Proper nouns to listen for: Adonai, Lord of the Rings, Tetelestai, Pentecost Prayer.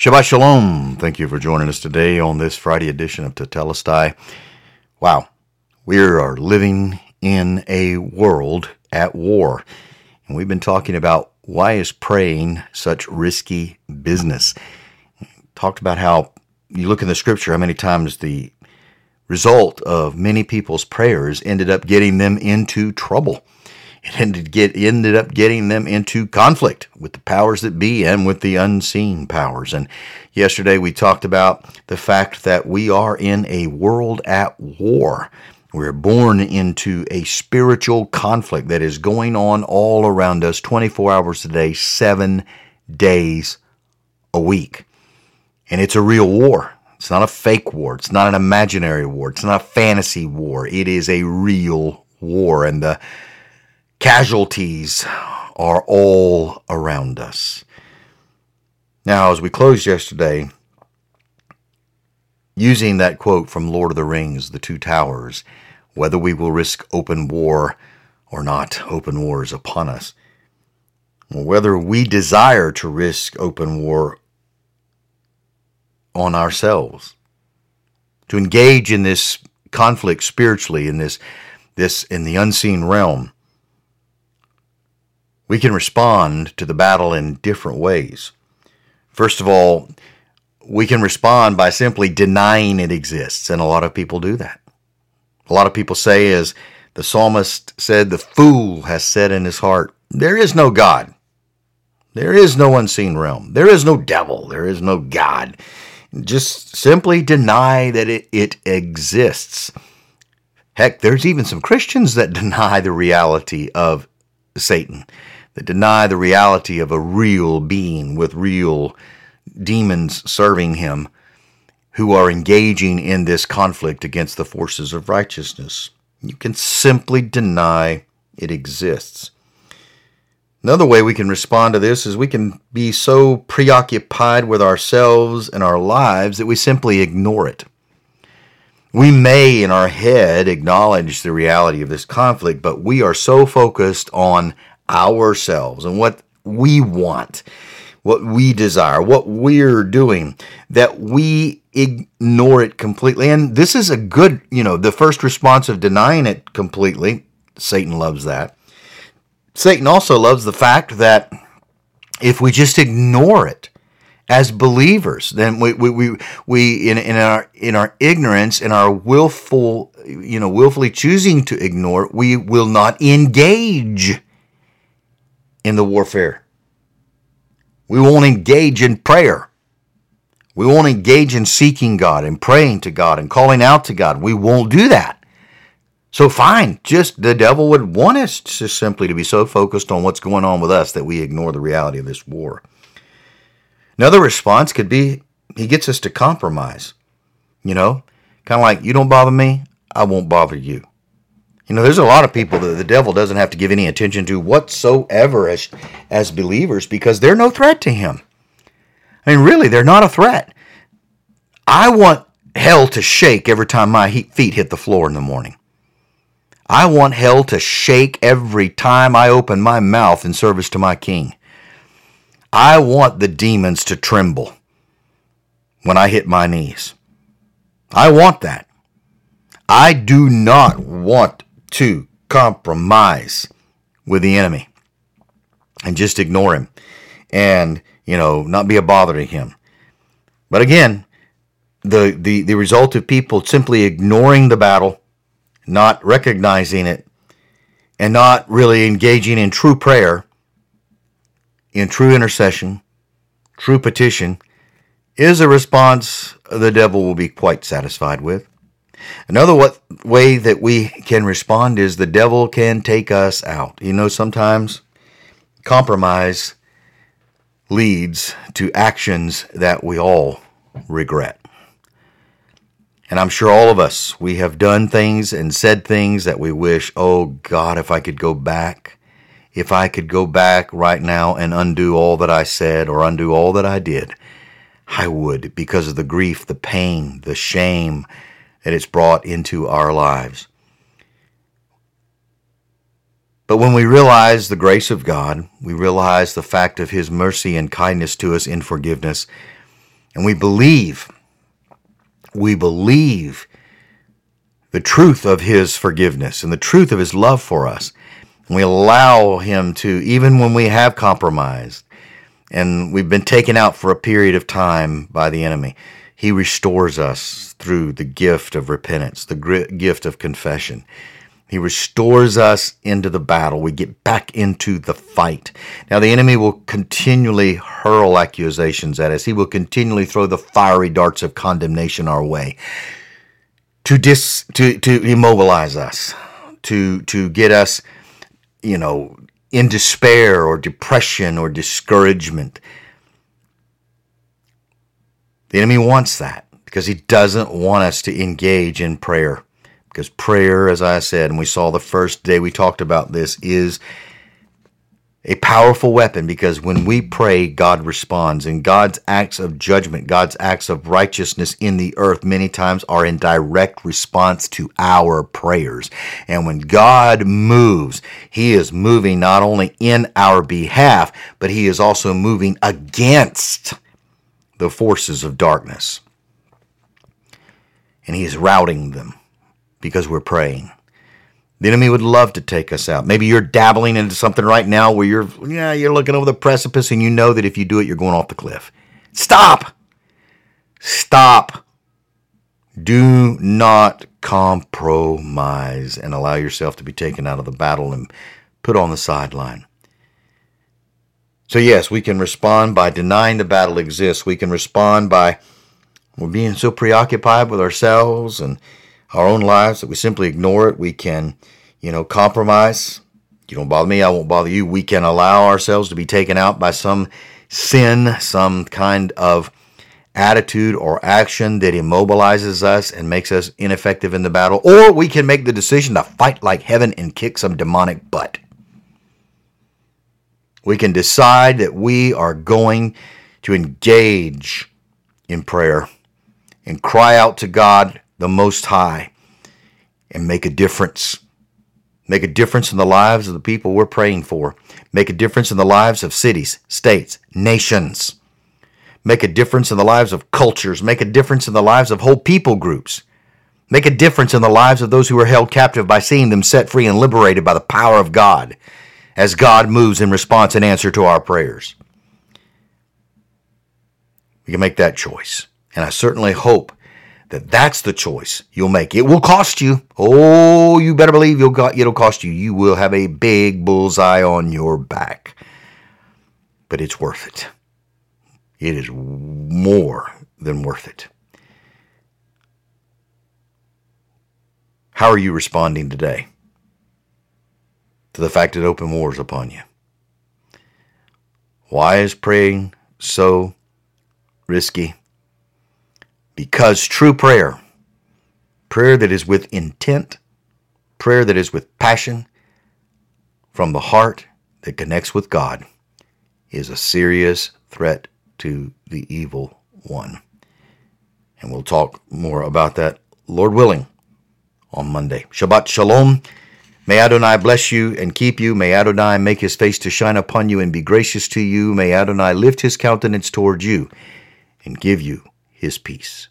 Shabbat Shalom. Thank you for joining us today on this Friday edition of Tetelestai. Wow, we are living in a world at war. And we've been talking about why is praying such risky business. We talked about how you look in the scripture, how many times the result of many people's prayers ended up getting them into trouble. It ended up getting them into conflict with the powers that be and with the unseen powers. And yesterday we talked about the fact that we are in a world at war. We're born into a spiritual conflict that is going on all around us 24 hours a day, 7 days a week. And it's a real war. It's not a fake war. It's not an imaginary war. It's not a fantasy war. It is a real war. And the casualties are all around us. Now, as we closed yesterday, using that quote from Lord of the Rings, The Two Towers, whether we will risk open war or not, open war is upon us. Whether we desire to risk open war on ourselves, to engage in this conflict spiritually, in this in the unseen realm, we can respond to the battle in different ways. First of all, we can respond by simply denying it exists, and a lot of people do that. A lot of people say, as the psalmist said, the fool has said in his heart, there is no God. There is no unseen realm. There is no devil. There is no God. Just simply deny that it exists. Heck, there's even some Christians that deny the reality of Satan, that deny the reality of a real being with real demons serving him who are engaging in this conflict against the forces of righteousness. You can simply deny it exists. Another way we can respond to this is we can be so preoccupied with ourselves and our lives that we simply ignore it. We may, in our head, acknowledge the reality of this conflict, but we are so focused on ourselves and what we want, what we desire, what we're doing, that we ignore it completely. And this is a good, the first response of denying it completely. Satan loves that. Satan also loves the fact that if we just ignore it, as believers, then we in our ignorance, in our willfully choosing to ignore, we will not engage in the warfare. We won't engage in prayer. We won't engage in seeking God and praying to God and calling out to God. We won't do that. So fine, just the devil would want us just simply to be so focused on what's going on with us that we ignore the reality of this war. Another response could be, he gets us to compromise, kind of like, you don't bother me, I won't bother you. There's a lot of people that the devil doesn't have to give any attention to whatsoever as believers because they're no threat to him. I mean, really, they're not a threat. I want hell to shake every time my feet hit the floor in the morning. I want hell to shake every time I open my mouth in service to my King. I want the demons to tremble when I hit my knees. I want that. I do not want to compromise with the enemy and just ignore him and, not be a bother to him. But again, the result of people simply ignoring the battle, not recognizing it, and not really engaging in true prayer, in true intercession, true petition, is a response the devil will be quite satisfied with. Another way that we can respond is the devil can take us out. Sometimes compromise leads to actions that we all regret. And I'm sure all of us, we have done things and said things that we wish, oh God, if I could go back right now and undo all that I said or undo all that I did, I would, because of the grief, the pain, the shame that it's brought into our lives. But when we realize the grace of God, we realize the fact of His mercy and kindness to us in forgiveness, and we believe the truth of his forgiveness and the truth of his love for us. And we allow him to, even when we have compromised and we've been taken out for a period of time by the enemy, he restores us through the gift of repentance, the gift of confession. He restores us into the battle. We get back into the fight. Now, the enemy will continually hurl accusations at us. He will continually throw the fiery darts of condemnation our way to immobilize us, to get us, in despair or depression or discouragement. The enemy wants that because he doesn't want us to engage in prayer. Because prayer, as I said, and we saw the first day we talked about this, is a powerful weapon, because when we pray, God responds. And God's acts of judgment, God's acts of righteousness in the earth many times are in direct response to our prayers. And when God moves, he is moving not only in our behalf, but he is also moving against the forces of darkness. And he is routing them, because we're praying. The enemy would love to take us out. Maybe you're dabbling into something right now where you're looking over the precipice and you know that if you do it, you're going off the cliff. Stop. Do not compromise and allow yourself to be taken out of the battle and put on the sideline. So yes, we can respond by denying the battle exists. We can respond by being so preoccupied with ourselves and our own lives that we simply ignore it. We can, compromise. You don't bother me, I won't bother you. We can allow ourselves to be taken out by some sin, some kind of attitude or action that immobilizes us and makes us ineffective in the battle. Or we can make the decision to fight like heaven and kick some demonic butt. We can decide that we are going to engage in prayer and cry out to God, the Most High, and make a difference. Make a difference in the lives of the people we're praying for. Make a difference in the lives of cities, states, nations. Make a difference in the lives of cultures. Make a difference in the lives of whole people groups. Make a difference in the lives of those who are held captive by seeing them set free and liberated by the power of God as God moves in response and answer to our prayers. We can make that choice. And I certainly hope that's the choice you'll make. It will cost you. Oh, you better believe it'll cost you. You will have a big bullseye on your back. But it's worth it. It is more than worth it. How are you responding today to the fact that open war is upon you? Why is praying so risky? Because true prayer, prayer that is with intent, prayer that is with passion, from the heart that connects with God, is a serious threat to the evil one. And we'll talk more about that, Lord willing, on Monday. Shabbat shalom. May Adonai bless you and keep you. May Adonai make his face to shine upon you and be gracious to you. May Adonai lift his countenance toward you and give you his peace.